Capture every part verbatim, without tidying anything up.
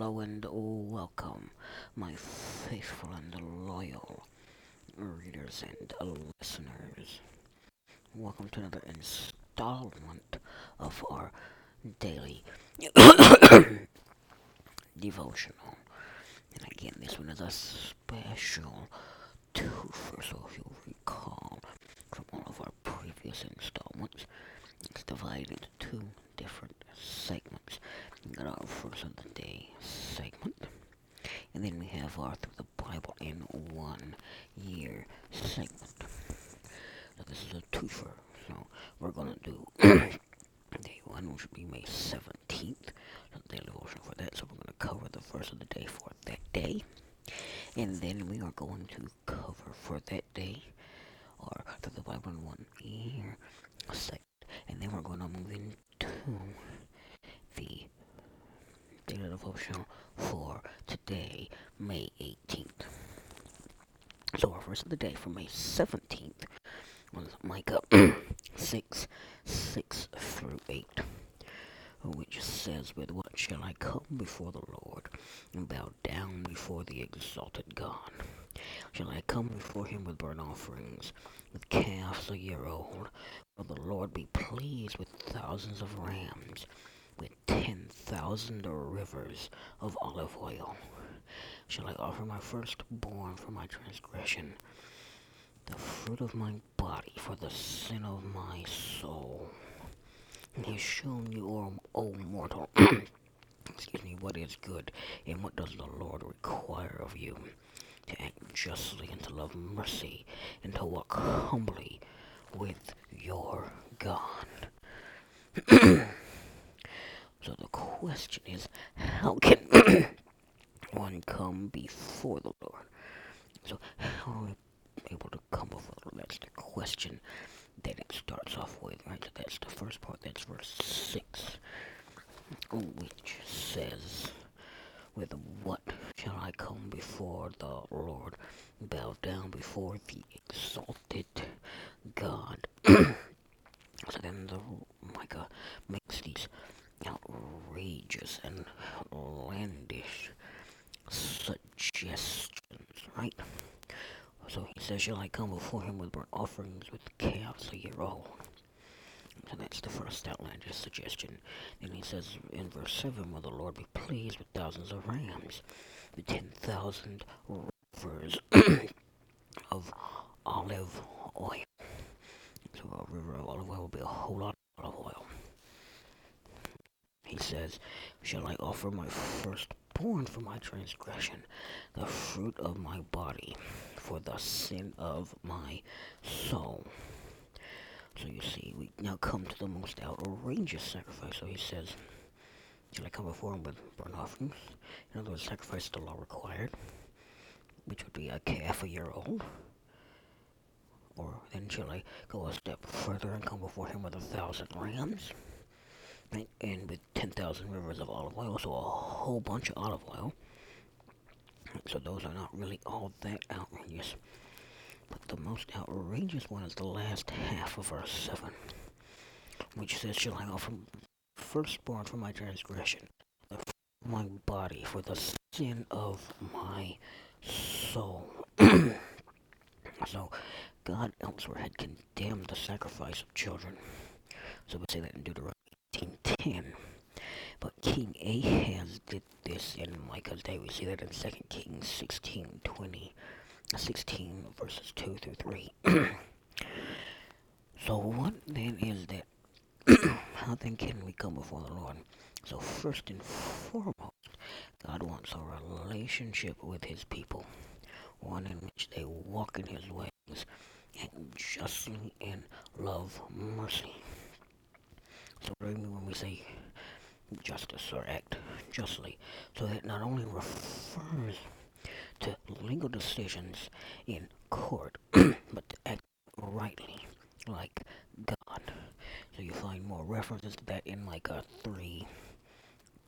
hello and welcome, my faithful and loyal readers and listeners. Welcome to another installment of our daily devotional. And again, this one is a special twofer, so if you'll recall from all of our previous installments, it's divided into two different segments. We got our Verse of the Day segment, and then we have our Through the Bible in One Year segment. So this is a twofer, so we're going to do day one, which will be May seventeenth, so the daily devotion for that, so we're going to cover the Verse of the Day for that day, and then we are going to cover for that day our Through the Bible in One Year segment. And then we're going to move into the daily devotional for today, May eighteenth. So our verse of the day for May seventeenth was Micah six, six through eight, which says, "With what shall I come before the Lord, and bow down before the exalted God? Shall I come before him with burnt offerings, with calves a year old? Will the Lord be pleased with thousands of rams, with ten thousand rivers of olive oil? Shall I offer my firstborn for my transgression, the fruit of my body for the sin of my soul? Shew me, O mortal, excuse me, what is good, and what does the Lord require of you? To act justly, and to love mercy, and to walk humbly with your God." So the question is, how can one come before the Lord? So how are we able to come before the Lord? That's the question that it starts off with, right? So that's the first part, that's verse six, which says, "With what shall I come before the Lord, bow down before the exalted God?" So then the Micah makes these outrageous and outlandish suggestions, right? So he says, "Shall I come before him with burnt offerings, with calves a year old?" So that's the first outlandish suggestion. Then he says in verse seven, "Will the Lord be pleased with thousands of rams, with ten thousand rivers of olive oil?" So a river of olive oil will be a whole lot of olive oil. He says, "Shall I offer my firstborn for my transgression, the fruit of my body for the sin of my soul?" So you see, we now come to the most outrageous sacrifice. So he says, "Shall I come before him with burnt offerings?" In other words, sacrifice the law required, which would be a calf a year old. Or then shall I go a step further and come before him with a thousand rams, right? And with ten thousand rivers of olive oil, so a whole bunch of olive oil. So those are not really all that outrageous. But the most outrageous one is the last half of verse seven, which says, "Shall I offer firstborn for my transgression, the fruit of my body for the sin of my soul?" So, God elsewhere had condemned the sacrifice of children. So we say that in Deuteronomy eighteen ten. But King Ahaz did this in Micah's day. We see that in Second Kings sixteen twenty. sixteen verses two through three. So what then is that? How then can we come before the Lord? So first and foremost, God wants a relationship with his people, one in which they walk in his ways, and justly, and love mercy. So what do we mean when we say justice, or act justly? So that not only refers to legal decisions in court, but to act rightly, like God. So you find more references to that in Micah three,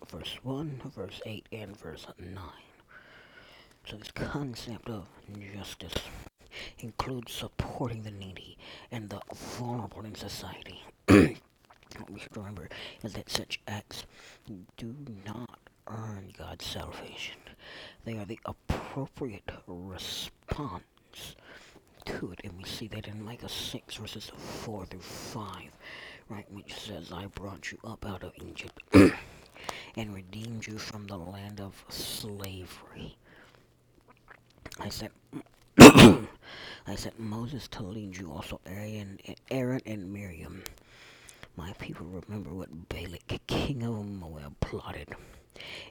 verse one, verse eight, and verse nine. So this concept of justice includes supporting the needy and the vulnerable in society. What we should remember is that such acts do not earn God God's salvation. They are the appropriate response to it. And we see that in Micah six, verses four through five, right, which says, I brought you up out of Egypt and redeemed you from the land of slavery. I sent, I sent Moses to lead you, also Aaron, Aaron and Miriam. My people remember what Balak, king of Moab, plotted,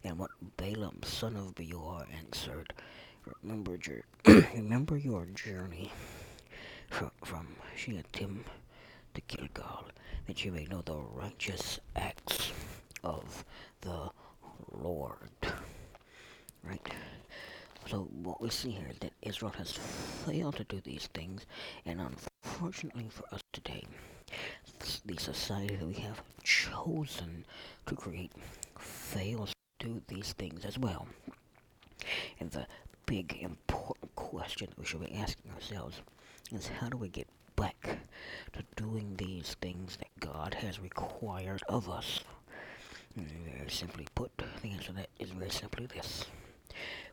and what Balaam, son of Beor, answered. Remember your, remember your journey from, from Shittim to Gilgal, that you may know the righteous acts of the Lord. Right? So what we see here is that Israel has failed to do these things, and unfortunately for us today, the society that we have chosen to create fails to do these things as well. And the big important question that we should be asking ourselves is, how do we get back to doing these things that God has required of us? And very simply put, the answer to that is very simply this.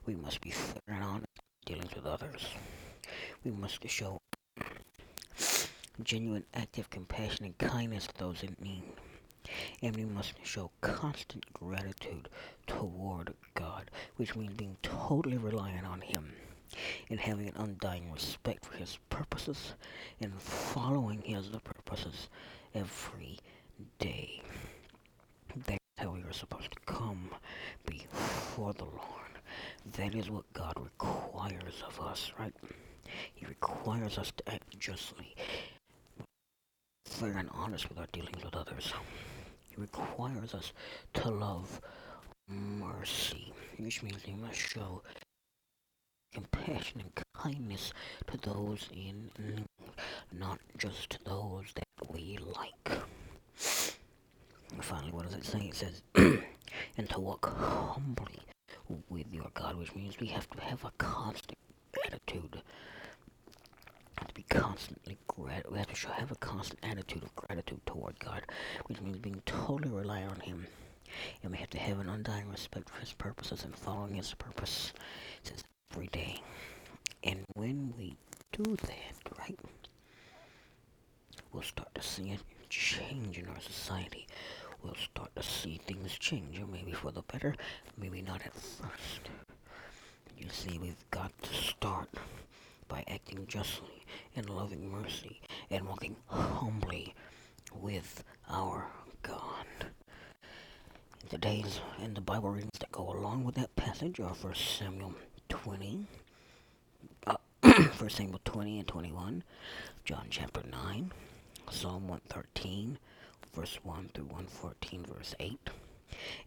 We must be fair and honest in dealings with others. We must show genuine, active compassion and kindness to those in need. And we must show constant gratitude toward God, which means being totally reliant on Him and having an undying respect for His purposes and following His purposes every day. That's how we are supposed to come before the Lord. That is what God requires of us, right? He requires us to act justly, fair and honest with our dealings with others. He requires us to love mercy, which means we must show compassion and kindness to those in need, not just to those that we like. And finally, what does it say? It says, and to walk humbly with your God, which means we have to have a constant attitude, to be constantly grat- we have to have a constant attitude of gratitude toward God, which means being totally reliant on Him, and we have to have an undying respect for His purposes and following His purpose since every day. And when we do that, right, we'll start to see a change in our society. We'll start to see things change, or maybe for the better, maybe not at first. You see, we've got to start by acting justly and loving mercy and walking humbly with our God. Today's and the Bible readings that go along with that passage are First Samuel twenty, uh, First Samuel twenty and twenty-one, John chapter nine, Psalm one thirteen, verse one through one fourteen, verse eight,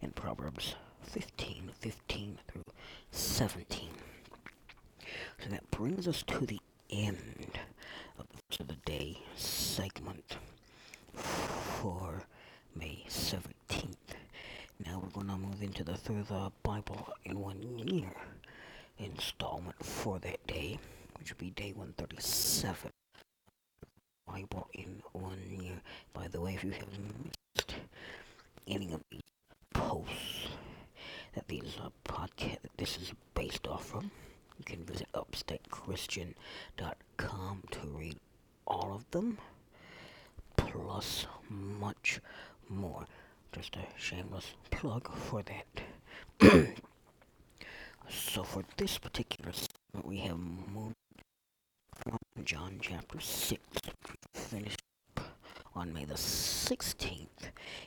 and Proverbs fifteen, fifteen through seventeen. So that brings us to the end of the verse of the day segment for May seventeenth. Now we're going to move into the Through the Bible in One Year installment for that day, which will be day one thirty-seven. Bible in one year. By the way, if you have missed any of these posts that these uh, podcast that this is based off of, you can visit upstate christian dot com to read all of them, plus much more. Just a shameless plug for that. So for this particular segment, we have moved from John chapter six. Finished on May the sixteenth,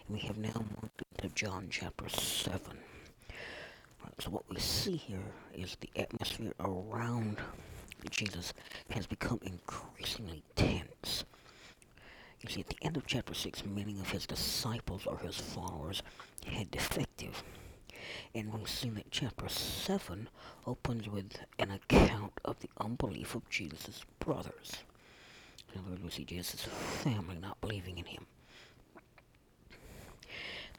and we have now moved to John chapter seven. Right, so what we see here is the atmosphere around Jesus has become increasingly tense. You see, at the end of chapter six, many of his disciples or his followers had defected. And we've seen that chapter seven opens with an account of the unbelief of Jesus' brothers. In other words, we see Jesus' family not believing in him.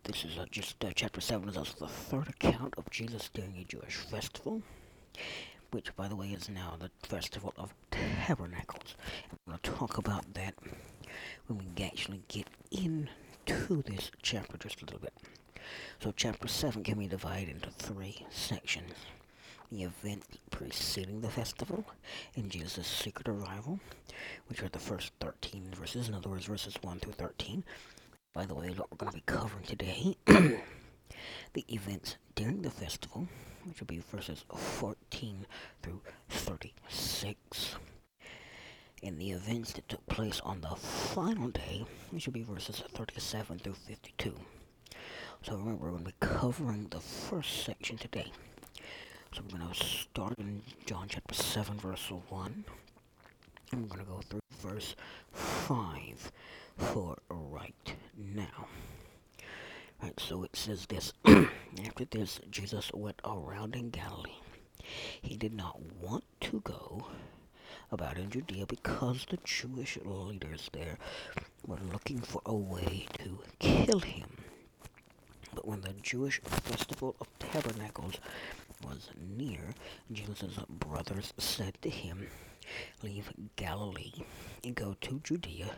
This is uh, just, uh, chapter seven is also the third account of Jesus during a Jewish festival, which, by the way, is now the Festival of Tabernacles. And we're going to talk about that when we actually get into this chapter just a little bit. So chapter seven can be divided into three sections. The event preceding the festival and Jesus' secret arrival, which are the first thirteen verses, in other words, verses one through thirteen. By the way, what we're going to be covering today, the events during the festival, which will be verses fourteen through thirty-six. And the events that took place on the final day, which will be verses thirty-seven through fifty-two. So remember, we're going to be covering the first section today. So we're going to start in John chapter seven, verse one. And we're going to go through verse five for right now. Right, so it says this. After this, Jesus went around in Galilee. He did not want to go about in Judea because the Jewish leaders there were looking for a way to kill him. But when the Jewish Festival of Tabernacles was near, Jesus' brothers said to him, "Leave Galilee and go to Judea,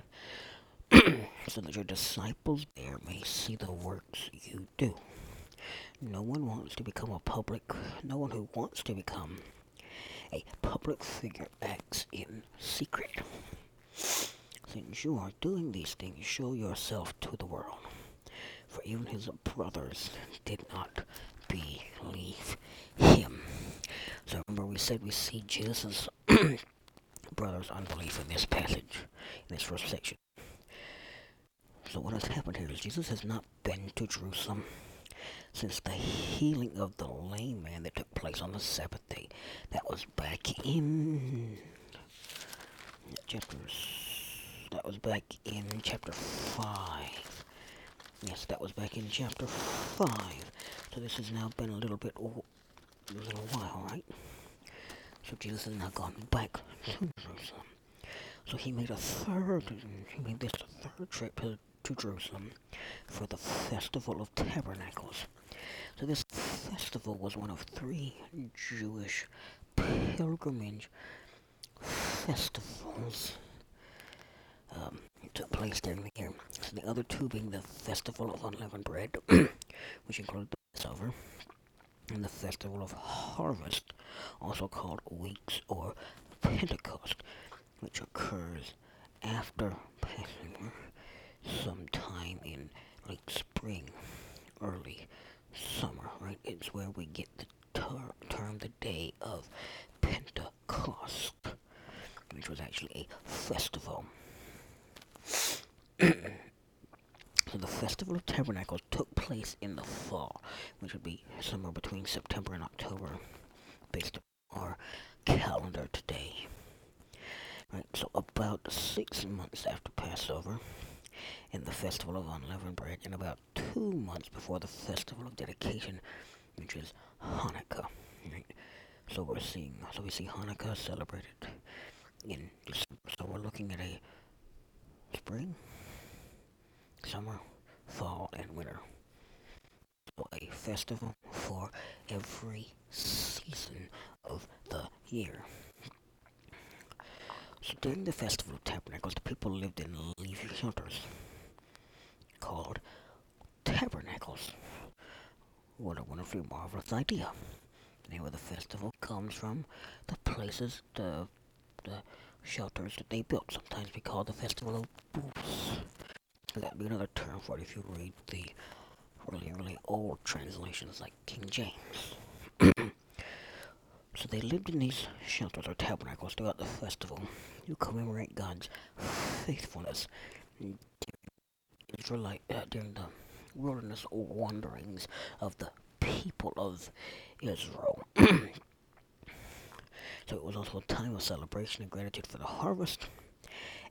so that your disciples there may see the works you do. No one wants to become a public, no one who wants to become a public figure acts in secret. Since you are doing these things, show yourself to the world." For even his brothers did not believe him. So remember, we said we see Jesus' brothers' unbelief in this passage, in this first section. So what has happened here is Jesus has not been to Jerusalem since the healing of the lame man that took place on the Sabbath day. That was back in chapter. That was back in chapter five. Yes, that was back in chapter five. So this has now been a little bit, oh, a little while, right? So Jesus has now gone back to Jerusalem. So he made a third, he made this third trip to Jerusalem for the Festival of Tabernacles. So this festival was one of three Jewish pilgrimage festivals. Um, took place during the year. So the other two being the Festival of Unleavened Bread, which included the Passover, and the Festival of Harvest, also called Weeks or Pentecost, which occurs after Passover, sometime in late spring, early summer, right? It's where we get the ter- term the day of Pentecost, which was actually a festival. So the Festival of Tabernacles took place in the fall, which would be somewhere between September and October, based on our calendar today. Right, so about six months after Passover, and the Festival of Unleavened Bread, and about two months before the Festival of Dedication, which is Hanukkah. Right? So we're seeing, so we see Hanukkah celebrated in December. So we're looking at a spring, summer, fall, and winter. So a festival for every season of the year. So during the Festival of Tabernacles, the people lived in leafy shelters called tabernacles. What a wonderfully marvelous idea. The name of the festival comes from the places, the, the shelters that they built, sometimes we call the Festival of Booths. That would be another term for it if you read the really, really old translations like King James. So they lived in these shelters or tabernacles throughout the festival to commemorate God's faithfulness during, Israelite, uh, during the wilderness wanderings of the people of Israel. So it was also a time of celebration and gratitude for the harvest,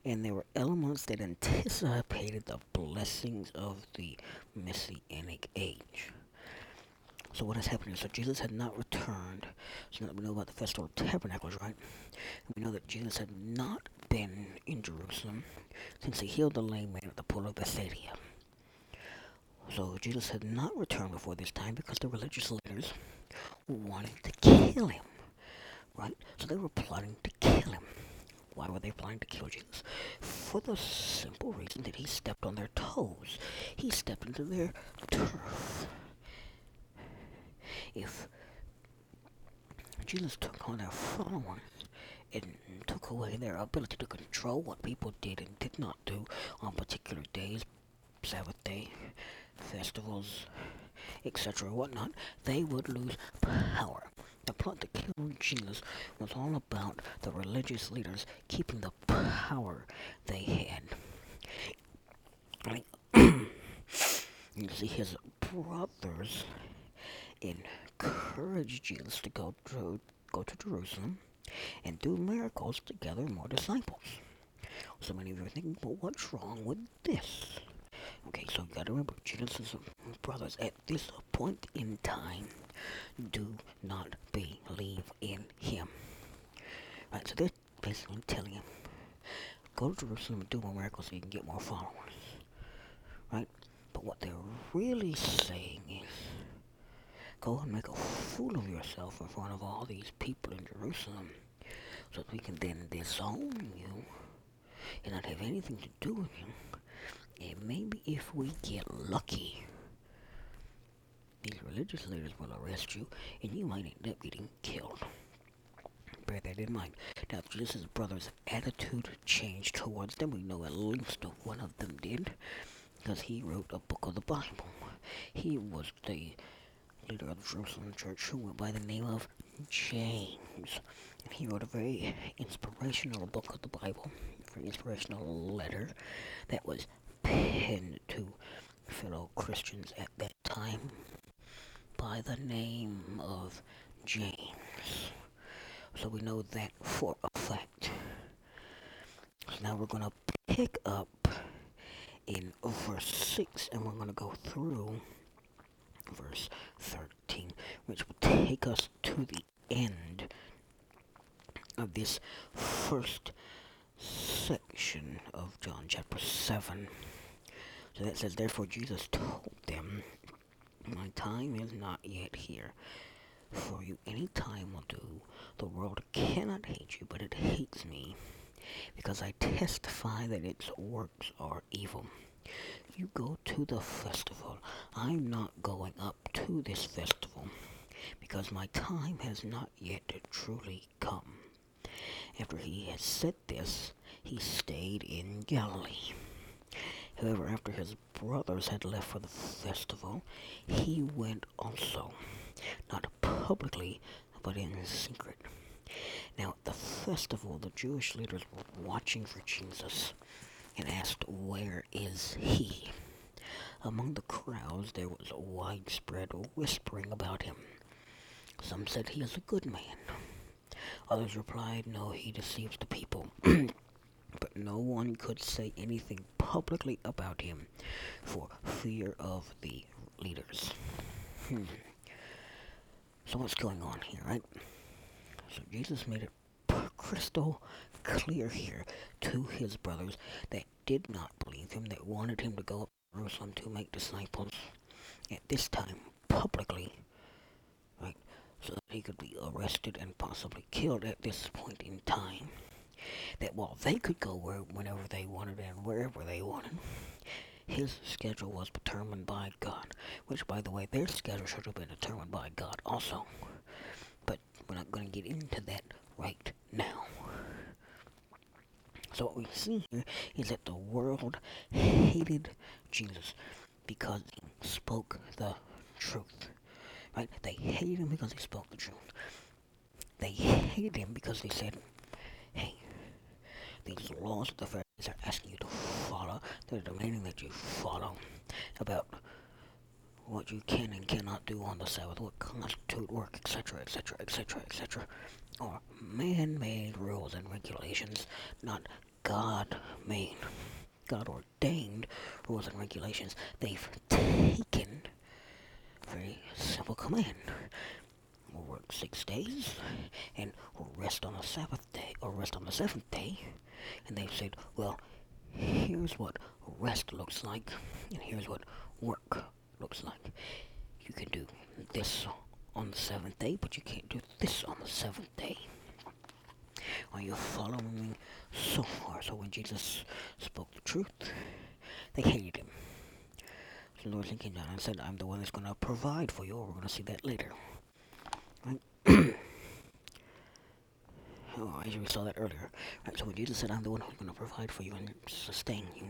and there were elements that anticipated the blessings of the Messianic age. So what is happening? So Jesus had not returned. So now that we know about the Festival of Tabernacles, right? We know that Jesus had not been in Jerusalem since he healed the lame man at the pool of Bethesda. So Jesus had not returned before this time because the religious leaders wanted to kill him. Right? So they were plotting to kill him. Why were they planning to kill Jesus? For the simple reason that he stepped on their toes. He stepped into their turf. If Jesus took on their following and took away their ability to control what people did and did not do on particular days, Sabbath day, festivals, et cetera, whatnot, they would lose power. The plot to kill Jesus was all about the religious leaders keeping the power they had. Like, you see, his brothers encouraged Jesus to go to, go to Jerusalem and do miracles to gather more disciples. So many of you are thinking, well, what's wrong with this? Okay, so you gotta remember, Jesus' brothers at this point in time do not believe in him. Right, so they're basically telling him, go to Jerusalem and do more miracles so you can get more followers. Right? But what they're really saying is, go and make a fool of yourself in front of all these people in Jerusalem so that we can then disown you and not have anything to do with you. And maybe if we get lucky, these religious leaders will arrest you, and you might end up getting killed. Bear that in mind. Now, Jesus' brothers' attitude changed towards them. We know at least one of them did, because he wrote a book of the Bible. He was the leader of the Jerusalem church who went by the name of James. And he wrote a very inspirational book of the Bible, a very inspirational letter that was penned to fellow Christians at that time by the name of James. So we know that for a fact. So now we're going to pick up in verse six, and we're going to go through verse thirteen, which will take us to the end of this first section of John chapter seven. So that says, therefore Jesus told them, my time is not yet here. For you any time will do. The world cannot hate you, but it hates me, because I testify that its works are evil. You go to the festival. I'm not going up to this festival, because my time has not yet truly come. After he had said this, he stayed in Galilee. However, after his brothers had left for the festival, he went also, not publicly, but in secret. Now, at the festival, the Jewish leaders were watching for Jesus and asked, where is he? Among the crowds, there was a widespread whispering about him. Some said he is a good man. Others replied, no, he deceives the people. But no one could say anything publicly about him for fear of the leaders. Hmm. So what's going on here, right? So Jesus made it crystal clear here to his brothers that did not believe him, that wanted him to go up to Jerusalem to make disciples, at this time publicly, right, so that he could be arrested and possibly killed at this point in time, that while they could go where, whenever they wanted and wherever they wanted, his schedule was determined by God, which, by the way, their schedule should have been determined by God also, but we're not going to get into that right now. So what we see here is that the world hated Jesus because he spoke the truth. Right? They hated him because he spoke the truth. They hated him because they said, hey, these laws that the Pharisees are asking you to follow, they're demanding that you follow, about what you can and cannot do on the Sabbath, what constitute work, etc, etc, etc, et cetera, are man-made rules and regulations, not God-made, God-ordained rules and regulations. They've taken a very simple command. We'll work six days, and we'll rest on the Sabbath day, or rest on the seventh day, and they've said, well, here's what rest looks like, and here's what work looks like. You can do this on the seventh day, but you can't do this on the seventh day. Are you following so far. So when Jesus spoke the truth, they hated him. So the Lord came down and said, I'm the one that's going to provide for you. We're going to see that later. Right? Oh, I we saw that earlier. Right, so when Jesus said, I'm the one who's going to provide for you and sustain you,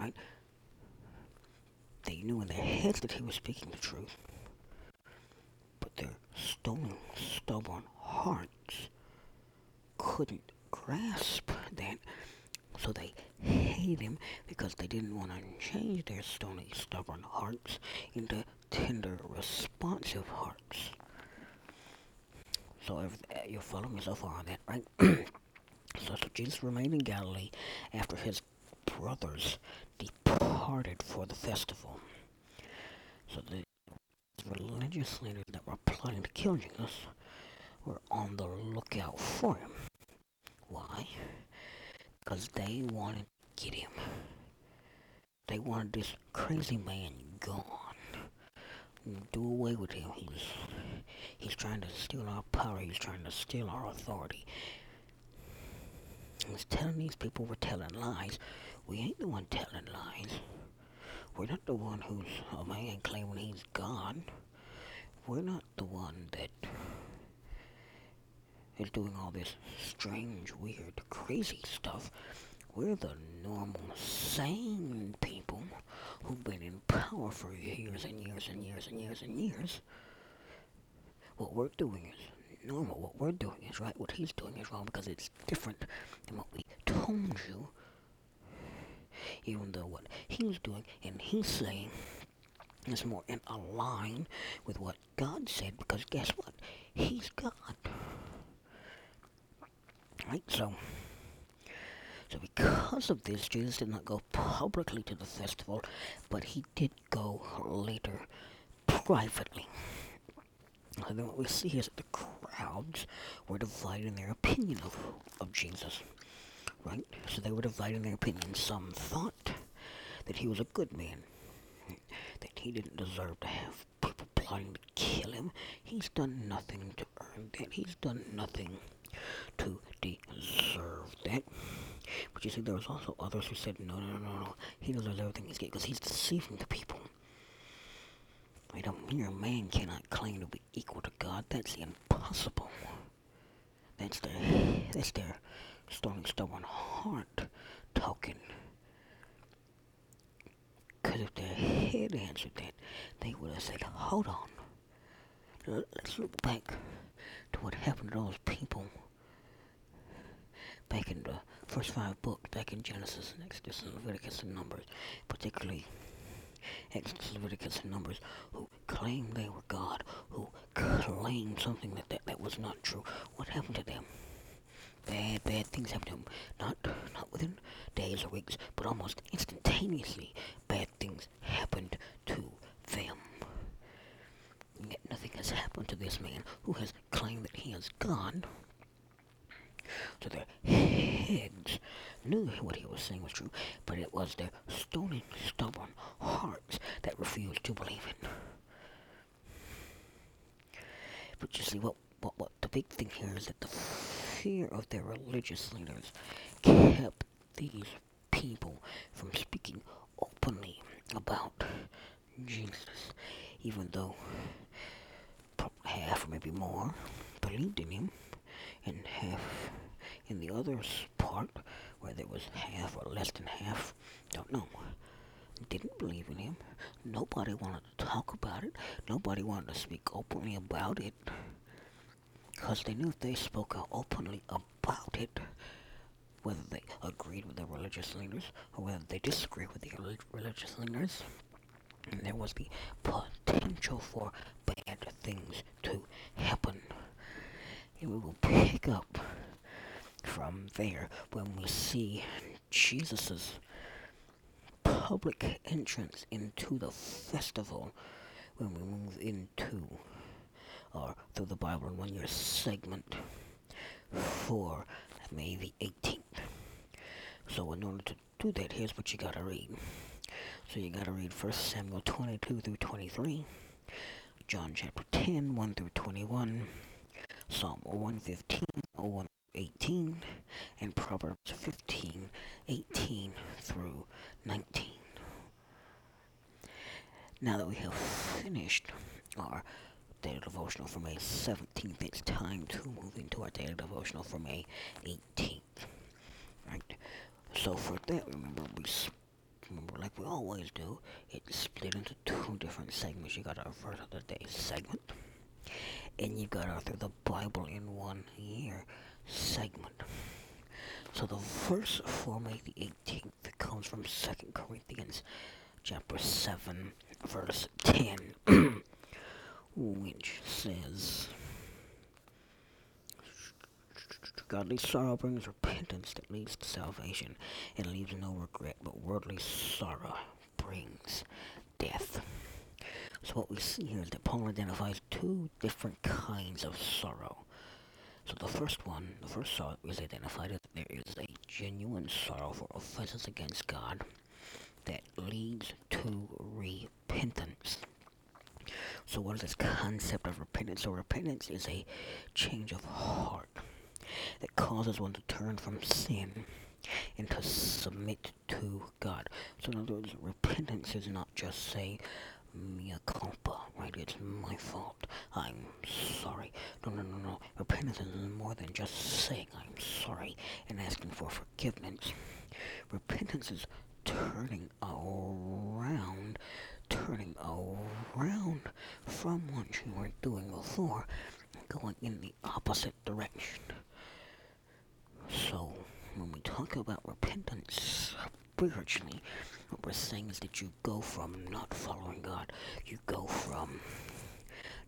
right? They knew in their heads that he was speaking the truth, but their stony, stubborn hearts couldn't grasp that, so they hated him because they didn't want to change their stony, stubborn hearts into tender, responsive hearts. So if uh, you're following me so far on that, right? so, so Jesus remained in Galilee after his brothers departed for the festival. So the religious leaders that were plotting to kill Jesus were on the lookout for him. Why? Because they wanted to get him. They wanted this crazy man gone. Do away with him. He was, he's trying to steal our power. He's trying to steal our authority. He was telling these people we're telling lies. We ain't the one telling lies. We're not the one who's a man claiming he's God. We're not the one that is doing all this strange, weird, crazy stuff. We're the normal, sane people who've been in power for years and years and years and years and years. What we're doing is normal. What we're doing is right. What he's doing is wrong because it's different than what we told you. Even though what he's doing and he's saying is more in line with what God said, because guess what? He's God. Right? So... So because of this, Jesus did not go publicly to the festival, but he did go later privately. And then what we see is that the crowds were divided in their opinion of, of Jesus, right? So they were divided in their opinion. Some thought that he was a good man, that he didn't deserve to have people plotting to kill him. He's done nothing to earn that. He's done nothing to deserve that. But you see, there was also others who said, no, no, no, no, he deserves everything he's getting because he's deceiving the people. I mean, a mere man cannot claim to be equal to God. That's impossible. That's their, that's their stony, stubborn heart talking. Because if their head answered that, they would have said, hold on. Let's look back to what happened to those people back in the first five books, back in Genesis and Exodus and Leviticus and Numbers, particularly Exodus, Leviticus, and Numbers, who claimed they were God, who claimed something that, that, that was not true. What happened to them? Bad, bad things happened to them. Not, not within days or weeks, but almost instantaneously, bad things happened to them. Yet nothing has happened to this man who has claimed that he is God. So their heads knew what he was saying was true, but it was their stony, stubborn hearts that refused to believe it. But you see, what, what, what the big thing here is that the fear of their religious leaders kept these people from speaking openly about Jesus, even though half, maybe more, believed in him, and half in the other part, where there was half or less than half, don't know, didn't believe in him. Nobody wanted to talk about it. Nobody wanted to speak openly about it, because they knew if they spoke out openly about it, whether they agreed with the religious leaders or whether they disagreed with the relig- religious leaders, and there was the potential for bad things to happen. And we will pick up from there when we see Jesus' public entrance into the festival, when we move into our Through the Bible in One Year segment for May the eighteenth. So in order to do that, here's what you gotta read. So you gotta read First Samuel twenty-two through twenty-three, John chapter ten, one through twenty-one, Psalm one fifteen, eighteen and Proverbs fifteen, eighteen through nineteen. Now that we have finished our daily devotional for May seventeenth, it's time to move into our daily devotional for May eighteenth. Right? So for that, remember, we remember like we always do, it's split into two different segments. You got our verse of the day segment, and you got our through the Bible in one year segment. So the verse for May the eighteenth comes from Second Corinthians chapter seven, verse ten, which says, "Godly sorrow brings repentance that leads to salvation and leaves no regret, but worldly sorrow brings death." So what we see here is that Paul identifies two different kinds of sorrow. So the first one, the first sorrow is identified as there is a genuine sorrow for offenses against God that leads to repentance. So what is this concept of repentance? So repentance is a change of heart that causes one to turn from sin and to submit to God. So in other words, repentance is not just say, mea culpa, right? It's my fault. I'm sorry. No, no, no, no. Repentance is more than just saying I'm sorry and asking for forgiveness. Repentance is turning around, turning around from what you were doing before, going in the opposite direction. So, when we talk about repentance spiritually, what we're saying is that you go from not following God, you go from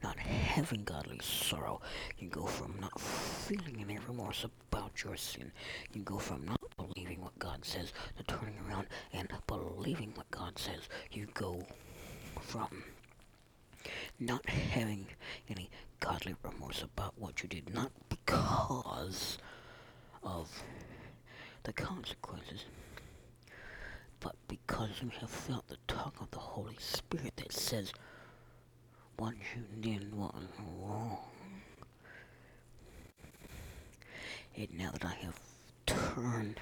not having godly sorrow, you go from not feeling any remorse about your sin, you go from not believing what God says to turning around and believing what God says. You go from not having any godly remorse about what you did, not because of the consequences, but because you have felt the tug of the Holy Spirit that says what you did was wrong. And now that I have turn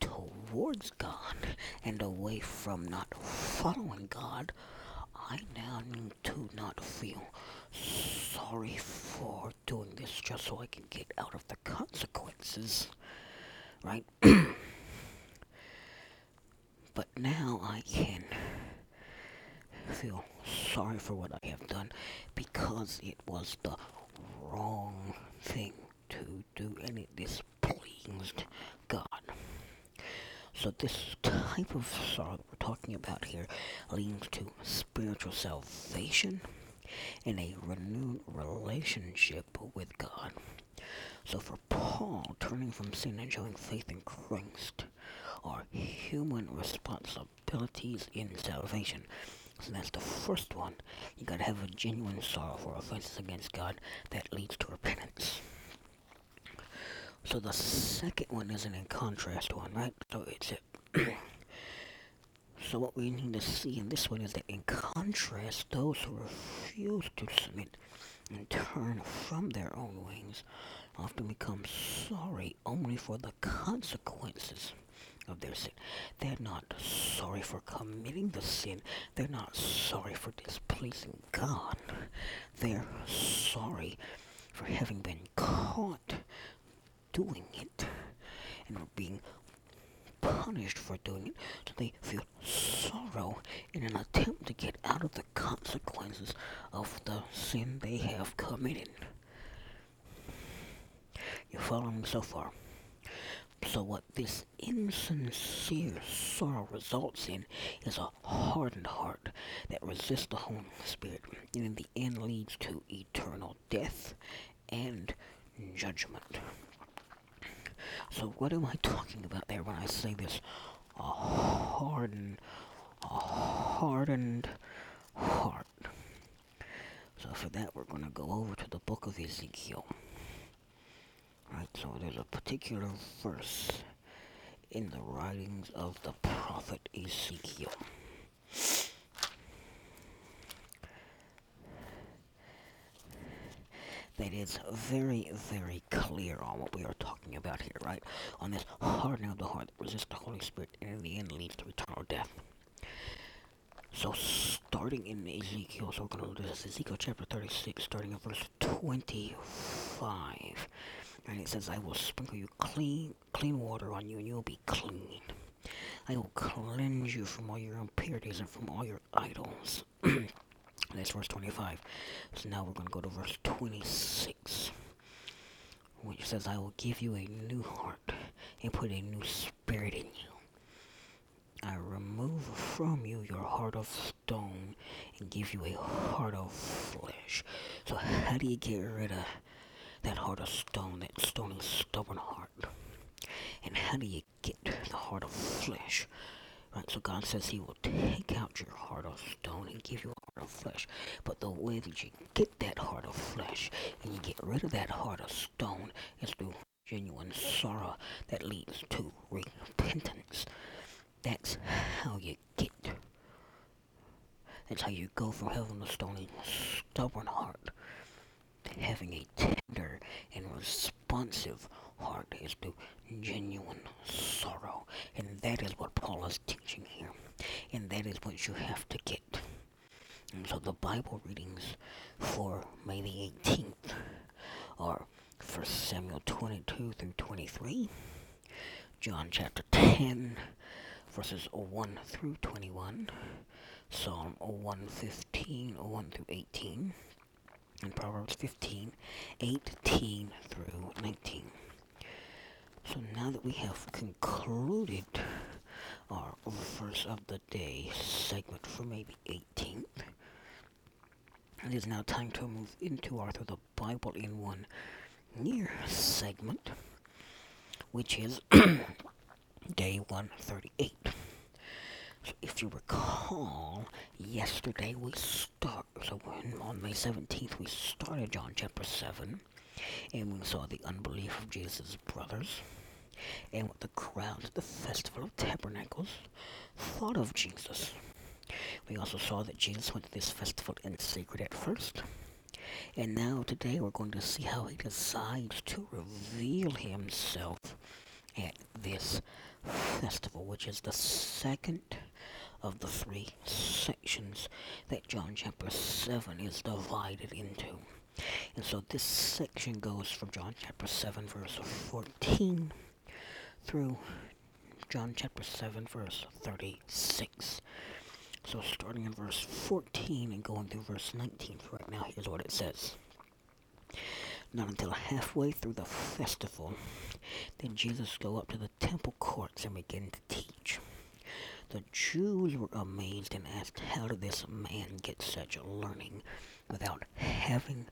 towards God and away from not following God, I now need to not feel sorry for doing this just so I can get out of the consequences, right? But now I can feel sorry for what I have done because it was the wrong thing to do, and it is pleased God. So this type of sorrow that we're talking about here leads to spiritual salvation and a renewed relationship with God. So for Paul, turning from sin and showing faith in Christ are human responsibilities in salvation. So that's the first one. You gotta have a genuine sorrow for offenses against God that leads to repentance. So the second one is an in contrast one, right? So it's it. So what we need to see in this one is that in contrast, those who refuse to submit and turn from their own ways often become sorry only for the consequences of their sin. They're not sorry for committing the sin. They're not sorry for displeasing God. They're sorry for having been caught doing it and are being punished for doing it, so they feel sorrow in an attempt to get out of the consequences of the sin they have committed. You following me so far? So what this insincere sorrow results in is a hardened heart that resists the Holy Spirit and in the end leads to eternal death and judgment. So what am I talking about there when I say this? A hardened, a hardened heart. So for that, we're going to go over to the book of Ezekiel. Right, so there's a particular verse in the writings of the prophet Ezekiel. that it's very, very clear on what we are talking about here, right? On this hardening of the heart that resists the Holy Spirit and in the end leads to eternal death. So starting in Ezekiel, so we're going to do this, Ezekiel chapter thirty-six, starting at verse twenty-five. And it says, I will sprinkle you clean, clean water on you, and you will be clean. I will cleanse you from all your impurities and from all your idols. That's verse twenty-five. So now we're going to go to verse twenty-six, which says, I will give you a new heart and put a new spirit in you. I remove from you your heart of stone and give you a heart of flesh. So how do you get rid of that heart of stone, that stony, stubborn heart? And how do you get the heart of flesh? Right, so God says he will take out your heart of stone and give you a heart of flesh. But the way that you get that heart of flesh and you get rid of that heart of stone is through genuine sorrow that leads to repentance. That's how you get. That's how you go from having a stony, stubborn heart to having a tender and responsive heart, is through genuine sorrow. And that is what Paul is teaching here. And that is what you have to get. And so the Bible readings for May the eighteenth are First Samuel twenty-two through twenty-three, John chapter ten, verses one through twenty-one, Psalm one fifteen, one through eighteen, and Proverbs fifteen, eighteen through nineteen. So now that we have concluded our verse of the day segment for May the eighteenth, it is now time to move into our Through the Bible in One Year segment, which is Day one thirty-eight. So if you recall, yesterday we start, so when, on May seventeenth we started John chapter seven, and we saw the unbelief of Jesus' brothers, and what the crowds at the Festival of Tabernacles thought of Jesus. We also saw that Jesus went to this festival in secret at first, and now today we're going to see how he decides to reveal himself at this festival, which is the second of the three sections that John chapter seven is divided into. And so this section goes from John chapter seven verse fourteen through John chapter seven verse thirty-six. So starting in verse fourteen and going through verse nineteen for right now, here's what it says. Not until halfway through the festival did Jesus go up to the temple courts and begin to teach. The Jews were amazed and asked, how did this man get such learning without having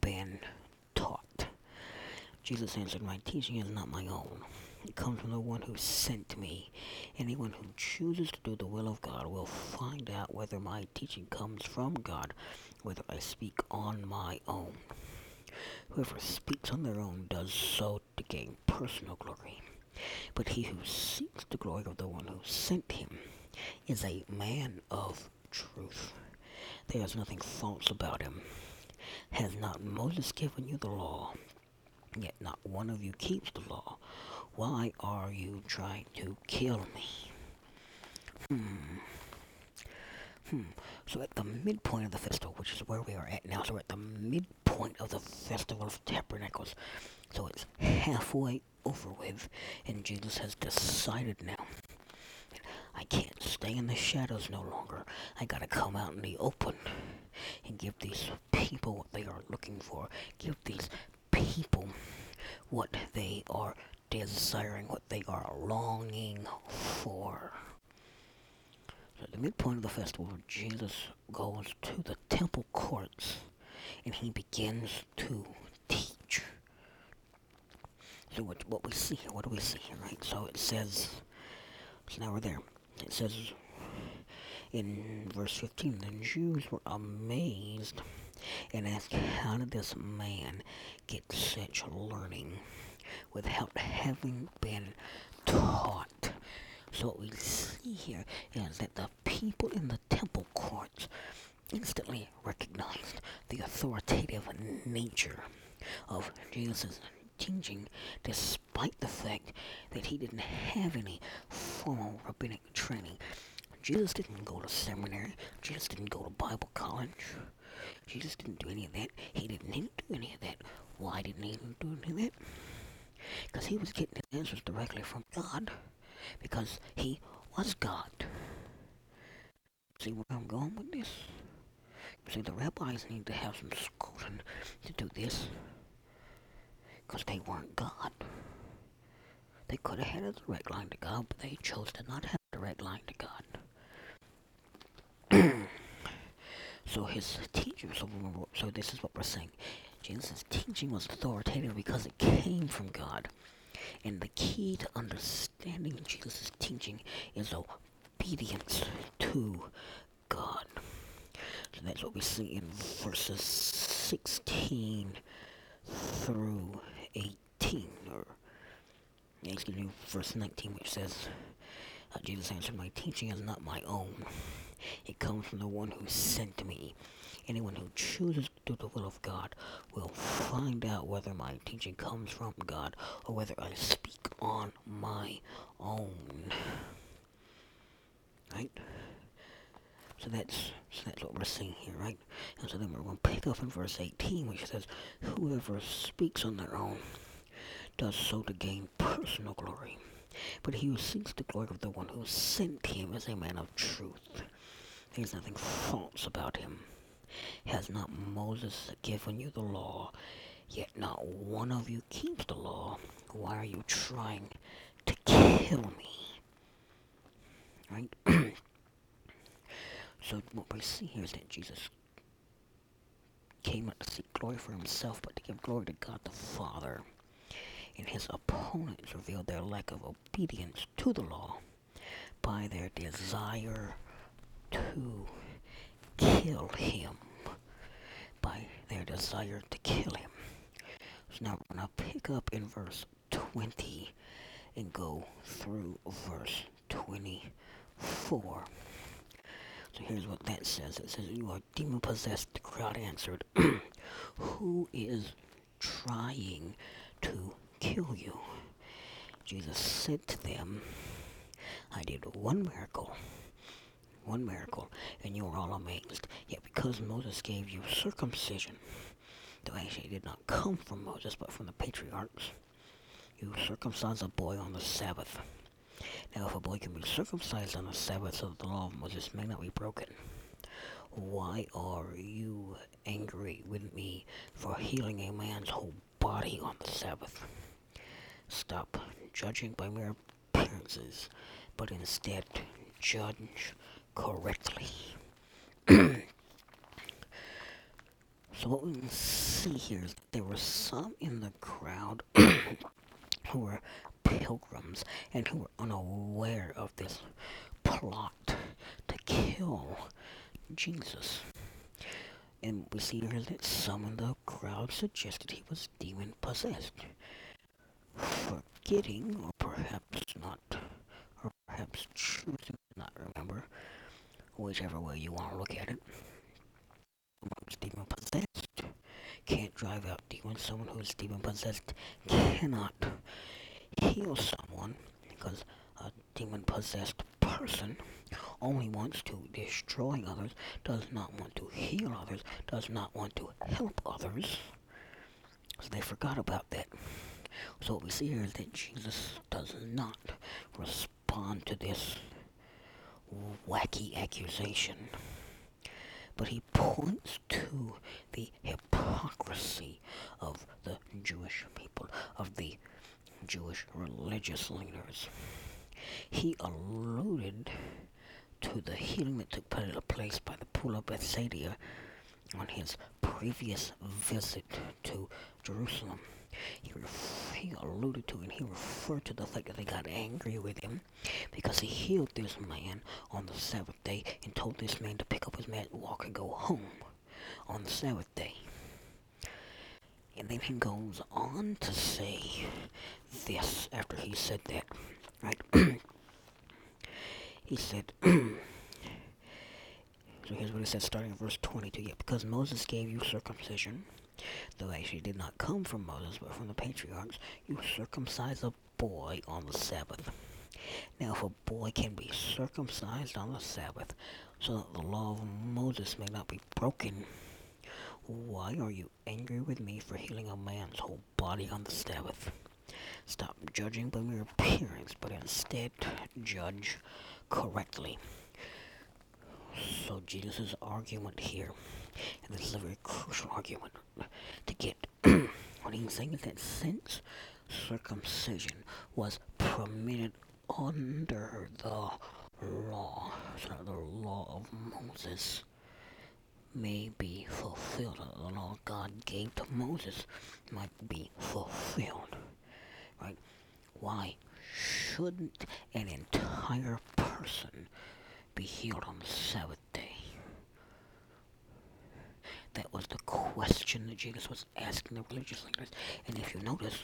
been taught? Jesus answered, my teaching is not my own. It comes from the one who sent me. Anyone who chooses to do the will of God will find out whether my teaching comes from God, whether I speak on my own. Whoever speaks on their own does so to gain personal glory. But he who seeks the glory of the one who sent him is a man of truth. There is nothing false about him. Has not Moses given you the law? Yet not one of you keeps the law. Why are you trying to kill me? Hmm. Hmm. So at the midpoint of the festival, which is where we are at now, so we're at the midpoint of the Festival of Tabernacles. So it's halfway over with, and Jesus has decided now, I can't stay in the shadows no longer. I gotta come out in the open and give these people what they are looking for. Give these people what they are desiring, what they are longing for. So at the midpoint of the festival, Jesus goes to the temple courts, and he begins to teach. So what, what we see here, what do we see here, right? So it says, so now we're there. It says in verse fifteen, the Jews were amazed and asked, how did this man get such learning without having been taught? So what we see here is that the people in the temple courts instantly recognized the authoritative nature of Jesus' teaching, despite the fact that he didn't have any formal rabbinic training. Jesus didn't go to seminary. Jesus didn't go to Bible college. Jesus didn't do any of that. He didn't need to do any of that. Why didn't he do any of that? Because he was getting his answers directly from God, because he was God. See where I'm going with this? See, the rabbis need to have some schooling to do this, because they weren't God. They could have had a direct line to God, but they chose to not have a direct line to God. So his teaching, so, so this is what we're saying. Jesus' teaching was authoritative because it came from God. And the key to understanding Jesus' teaching is obedience to God. So that's what we see in verses sixteen through eighteen, or excuse me, verse nineteen, which says, uh, Jesus answered, "My teaching is not my own. It comes from the one who sent me. Anyone who chooses to do the will of God will find out whether my teaching comes from God or whether I speak on my own." Right? So that's, so that's what we're seeing here, right? And so then we're going to pick up in verse eighteen, which says, "Whoever speaks on their own does so to gain personal glory. But he who seeks the glory of the one who sent him is a man of truth. There is nothing false about him. Has not Moses given you the law? Yet not one of you keeps the law. Why are you trying to kill me?" Right? So what we see here is that Jesus came not to seek glory for himself, but to give glory to God the Father. And his opponents revealed their lack of obedience to the law by their desire to kill him. By their desire to kill him. So now we're going to pick up in verse twenty and go through verse twenty-four. So here's what that says. It says, "You are demon-possessed," the crowd answered. "Who is trying to kill you?" Jesus said to them, "I did one miracle. One miracle, and you were all amazed. Yet because Moses gave you circumcision, though actually it did not come from Moses, but from the patriarchs, you circumcised a boy on the Sabbath. Now if a boy can be circumcised on the Sabbath so that the law of Moses may not be broken, why are you angry with me for healing a man's whole body on the Sabbath? Stop judging by mere appearances, but instead judge correctly." So what we can see here is that there were some in the crowd who were pilgrims and who were unaware of this plot to kill Jesus. And we see here that some in the crowd suggested he was demon possessed, forgetting, or perhaps not, or perhaps choosing to not remember, whichever way you want to look at it. Someone who's demon-possessed can't drive out demons. Someone who's demon-possessed cannot heal someone, because a demon-possessed person only wants to destroy others, does not want to heal others, does not want to help others. So they forgot about that. So what we see here is that Jesus does not respond to this wacky accusation, but he points to the hypocrisy of the Jewish people, of the Jewish religious leaders. He alluded to the healing that took place by the pool of Bethesda on his previous visit to Jerusalem. He, ref- he alluded to and he referred to the fact that they got angry with him because he healed this man on the Sabbath day and told this man to pick up his mat, walk, and go home on the Sabbath day. And then he goes on to say this after he said that, right? He said, So here's what it says, starting in verse twenty-two. Yet because Moses gave you circumcision, though actually did not come from Moses, but from the patriarchs, you circumcise a boy on the Sabbath. Now if a boy can be circumcised on the Sabbath, so that the law of Moses may not be broken, why are you angry with me for healing a man's whole body on the Sabbath? Stop judging by mere appearance, but instead judge correctly. So Jesus' argument here, and this is a very crucial argument to get, what he's saying is that since circumcision was permitted under the law, so that the law of Moses may be fulfilled, the law God gave to Moses might be fulfilled, right? Why shouldn't an entire person be healed on the Sabbath day? That was the question that Jesus was asking the religious leaders, and if you notice,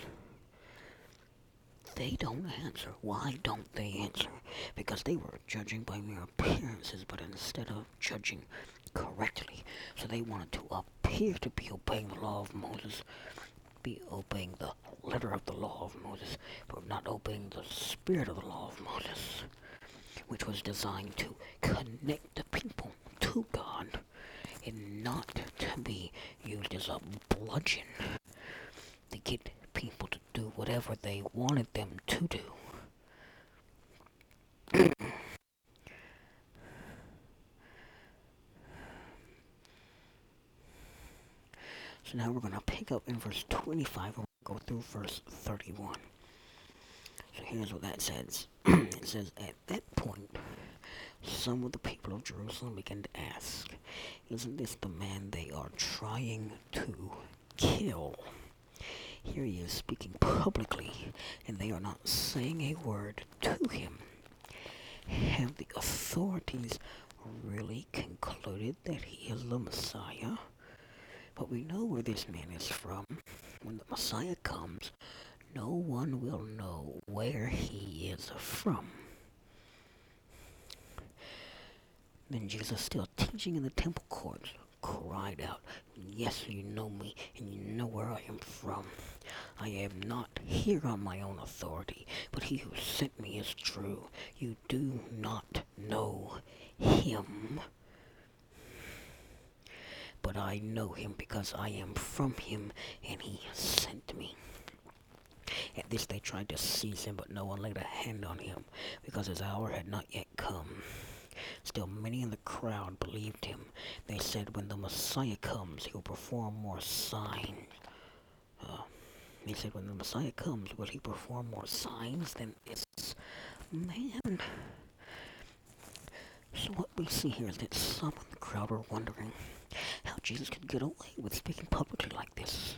they don't answer. Why don't they answer? Because they were judging by mere appearances, but instead of judging correctly. So they wanted to appear to be obeying the law of Moses, be obeying the letter of the law of Moses, but not obeying the spirit of the law of Moses, which was designed to connect the people to God and not to be used as a bludgeon to get people to do whatever they wanted them to do. So now we're going to pick up in verse twenty-five and we'll go through verse thirty-one. So here's what that says. It says, at that point, some of the people of Jerusalem began to ask, isn't this the man they are trying to kill? Here he is speaking publicly, and they are not saying a word to him. Have the authorities really concluded that he is the Messiah? But we know where this man is from. When the Messiah comes, no one will know where he is from. Then Jesus, still teaching in the temple courts, cried out, yes, you know me, and you know where I am from. I am not here on my own authority, but he who sent me is true. You do not know him, but I know him because I am from him, and he sent me. At this they tried to seize him, but no one laid a hand on him, because his hour had not yet come. Still many in the crowd believed him. They said, when the Messiah comes, he will perform more signs. Uh, they said, when the Messiah comes, will he perform more signs than this man? So what we see here is that some in the crowd were wondering how Jesus could get away with speaking publicly like this,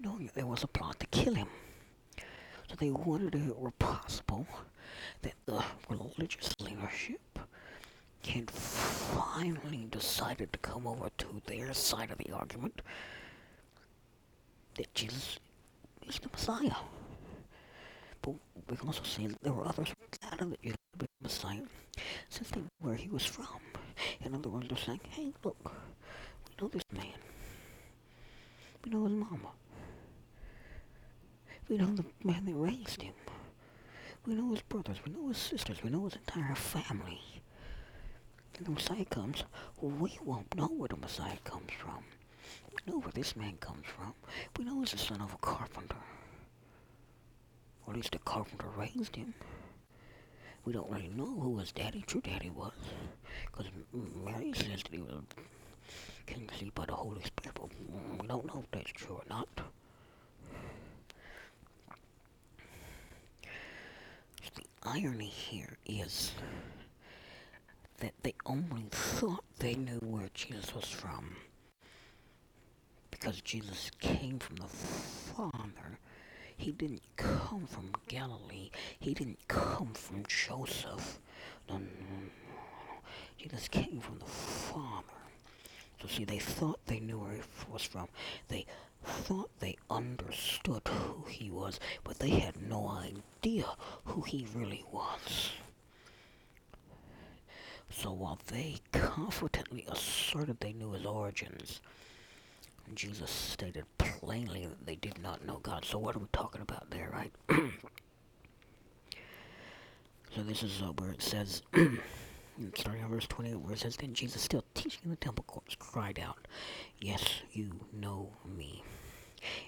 knowing that there was a plot to kill him. So they wondered if it were possible that the religious leadership had finally decided to come over to their side of the argument that Jesus is the Messiah. But we can also see that there were others who doubted that Jesus was the Messiah, since they knew where he was from. In other words, they're saying, hey, look, we know this man. We know his mama. We know the man that raised him. We know his brothers, we know his sisters, we know his entire family. When the Messiah comes, we won't know where the Messiah comes from. We know where this man comes from. We know he's the son of a carpenter. Or at least the carpenter raised him. We don't really know who his daddy, true daddy was. Because Mary says that he was conceived by the Holy Spirit, but we don't know if that's true or not. Irony here is that they only thought they knew where Jesus was from because Jesus came from the Father. He didn't come from Galilee. He didn't come from Joseph. No, no, no. Jesus came from the Father. So see, they thought they knew where he was from. They thought they understood who he was, but they had no idea who he really was. So while they confidently asserted they knew his origins, Jesus stated plainly that they did not know God. So what are we talking about there, right? So this is uh, where it says, starting on verse twenty-eight, where it says, "Then Jesus, still teaching in the temple courts, cried out, 'Yes, you know me,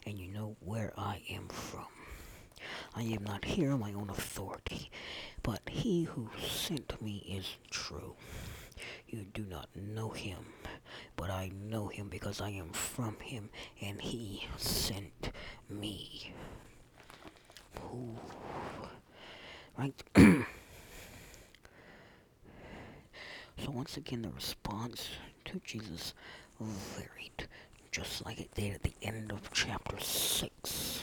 and you know where I am from. I am not here on my own authority, but he who sent me is true. You do not know him, but I know him because I am from him, and he sent me.'" Ooh. Right? So once again, the response to Jesus varied, just like it did at the end of chapter six.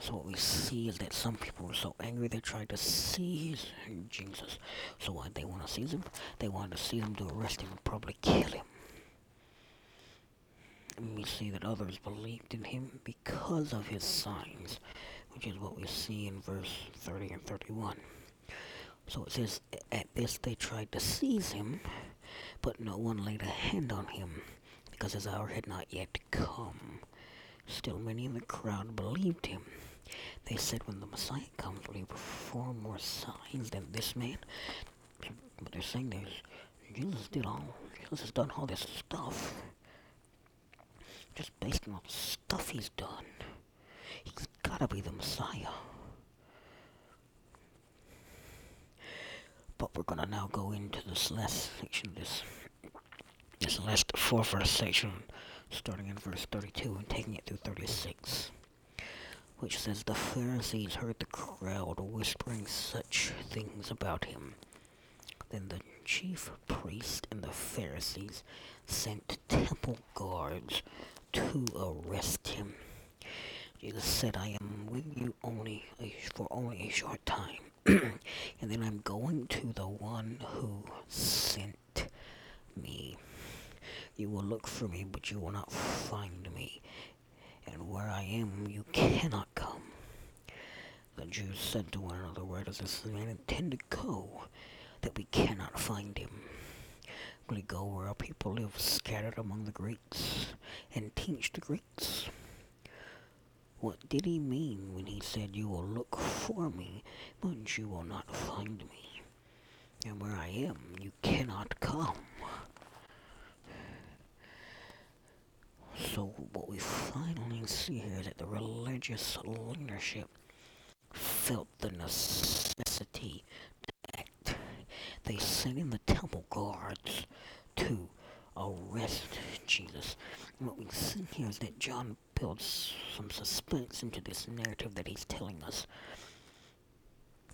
So what we see is that some people were so angry they tried to seize Jesus. So why did they want to seize him? They wanted to seize him to arrest him and probably kill him. And we see that others believed in him because of his signs, which is what we see in verse thirty and thirty-one. So it says, "At this they tried to seize him, but no one laid a hand on him, because his hour had not yet come. Still many in the crowd believed him. They said, 'When the Messiah comes, will he perform more signs than this man?'" But they're saying there's, Jesus did all, Jesus has done all this stuff. Just based on all the stuff he's done, he's gotta be the Messiah. But we're gonna now go into this last section, this, this last four-verse section, starting in verse thirty-two and taking it through thirty-six, which says, "The Pharisees heard the crowd whispering such things about him. Then the chief priest and the Pharisees sent temple guards to arrest him. Jesus said, 'I am with you only a, for only a short time, and then I'm going to the one who sent me. You will look for me, but you will not find me, and where I am you cannot come.' The Jews said to one another, 'Where does this man intend to go, that we cannot find him? Will he go where our people live, scattered among the Greeks, and teach the Greeks? What did he mean when he said, 'You will look for me, but you will not find me, and where I am you cannot come?'" So what we finally see here is that the religious leadership felt the necessity to act. They sent in the temple guards to arrest Jesus. And what we see here is that John builds some suspense into this narrative that he's telling us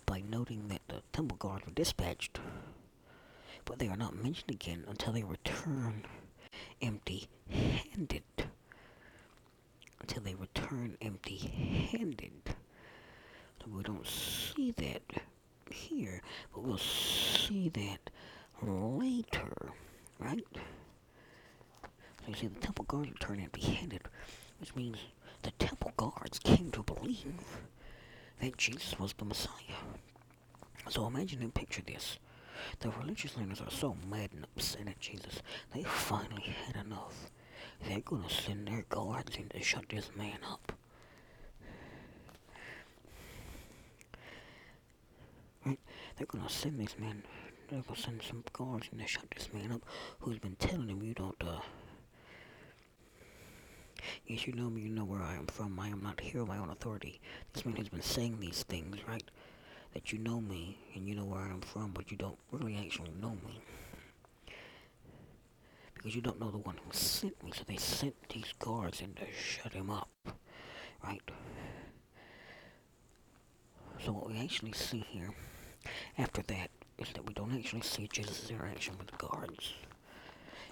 by noting that the temple guards were dispatched, but they are not mentioned again until they return empty-handed. Until they return empty-handed. So we don't see that here, but we'll see that later, right? So you see, the temple guards return empty-handed, which means the temple guards came to believe that Jesus was the Messiah. So imagine and picture this. The religious leaders are so mad and upset at Jesus, they finally had enough. They're gonna send their guards in to shut this man up. Right? They're gonna send this man, they're gonna send some guards in to shut this man up who's been telling him, "You don't, uh, yes, you know me, you know where I am from. I am not here on my own authority." This man has been saying these things, right? That you know me, and you know where I'm from, but you don't really actually know me, because you don't know the one who sent me. So they sent these guards in to shut him up, right? So what we actually see here, after that, is that we don't actually see Jesus' interaction with the guards.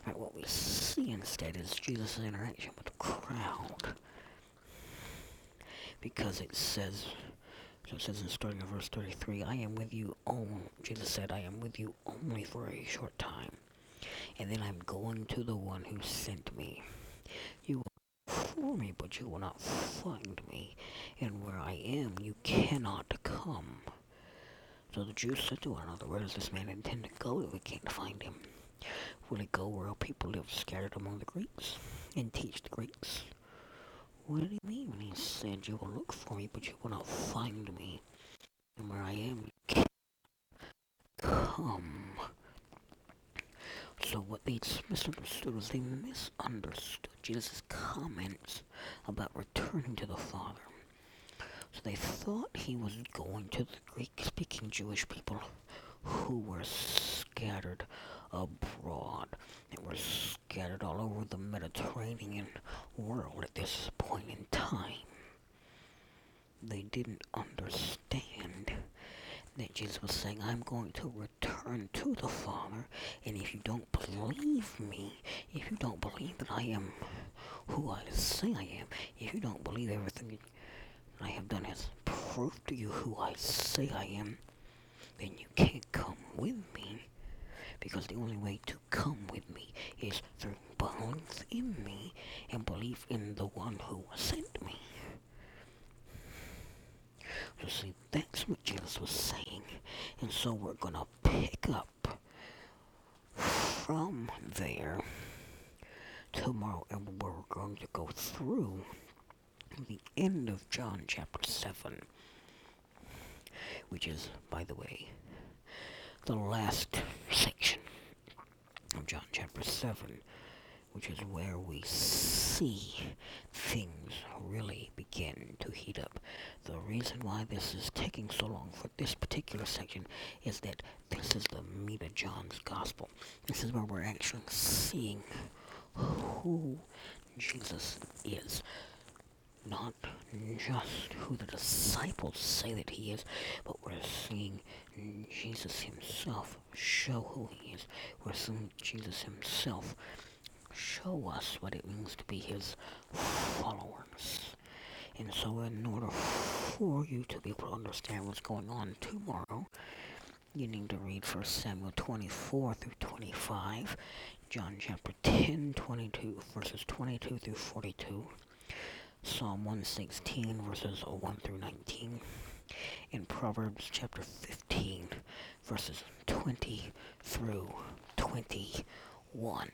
Right, what we see instead is Jesus' interaction with the crowd, because it says, so it says in starting in verse thirty-three, "I am with you only," Jesus said, "I am with you only for a short time, and then I'm going to the one who sent me. You will look for me, but you will not find me, and where I am, you cannot come." So the Jews said to one another, where does this man intend to go that we can't find him? Will he go where our people live scattered among the Greeks and teach the Greeks? What did he mean when he said, you will look for me, but you will not find me? And where I am, you can't come. So what they misunderstood was they misunderstood Jesus' comments about returning to the Father. So they thought he was going to the Greek-speaking Jewish people who were scattered abroad and were scattered all over the Mediterranean world at this point in time. They didn't understand that Jesus was saying, I'm going to return to the Father, and if you don't believe me, if you don't believe that I am who I say I am, if you don't believe everything I have done as proof to you who I say I am, then you can't come with me, because the only way to come with me is through belief in me and belief in the one who sent me. So see, that's what Jesus was saying, and so we're going to pick up from there tomorrow, and we're going to go through the end of John chapter seven, which is, by the way, the last section of John chapter seven, which is where we see things really begin to heat up. The reason why this is taking so long for this particular section is that this is the meat of John's gospel. This is where we're actually seeing who Jesus is. Not just who the disciples say that he is, but we're seeing Jesus himself show who he is. We're seeing Jesus himself show us what it means to be his followers. And so in order for you to be able to understand what's going on tomorrow, you need to read First Samuel twenty-four through twenty-five, John chapter ten, twenty-two, verses twenty-two through forty-two, Psalm one sixteen, verses one through nineteen, and Proverbs chapter fifteen, verses twenty through twenty-one.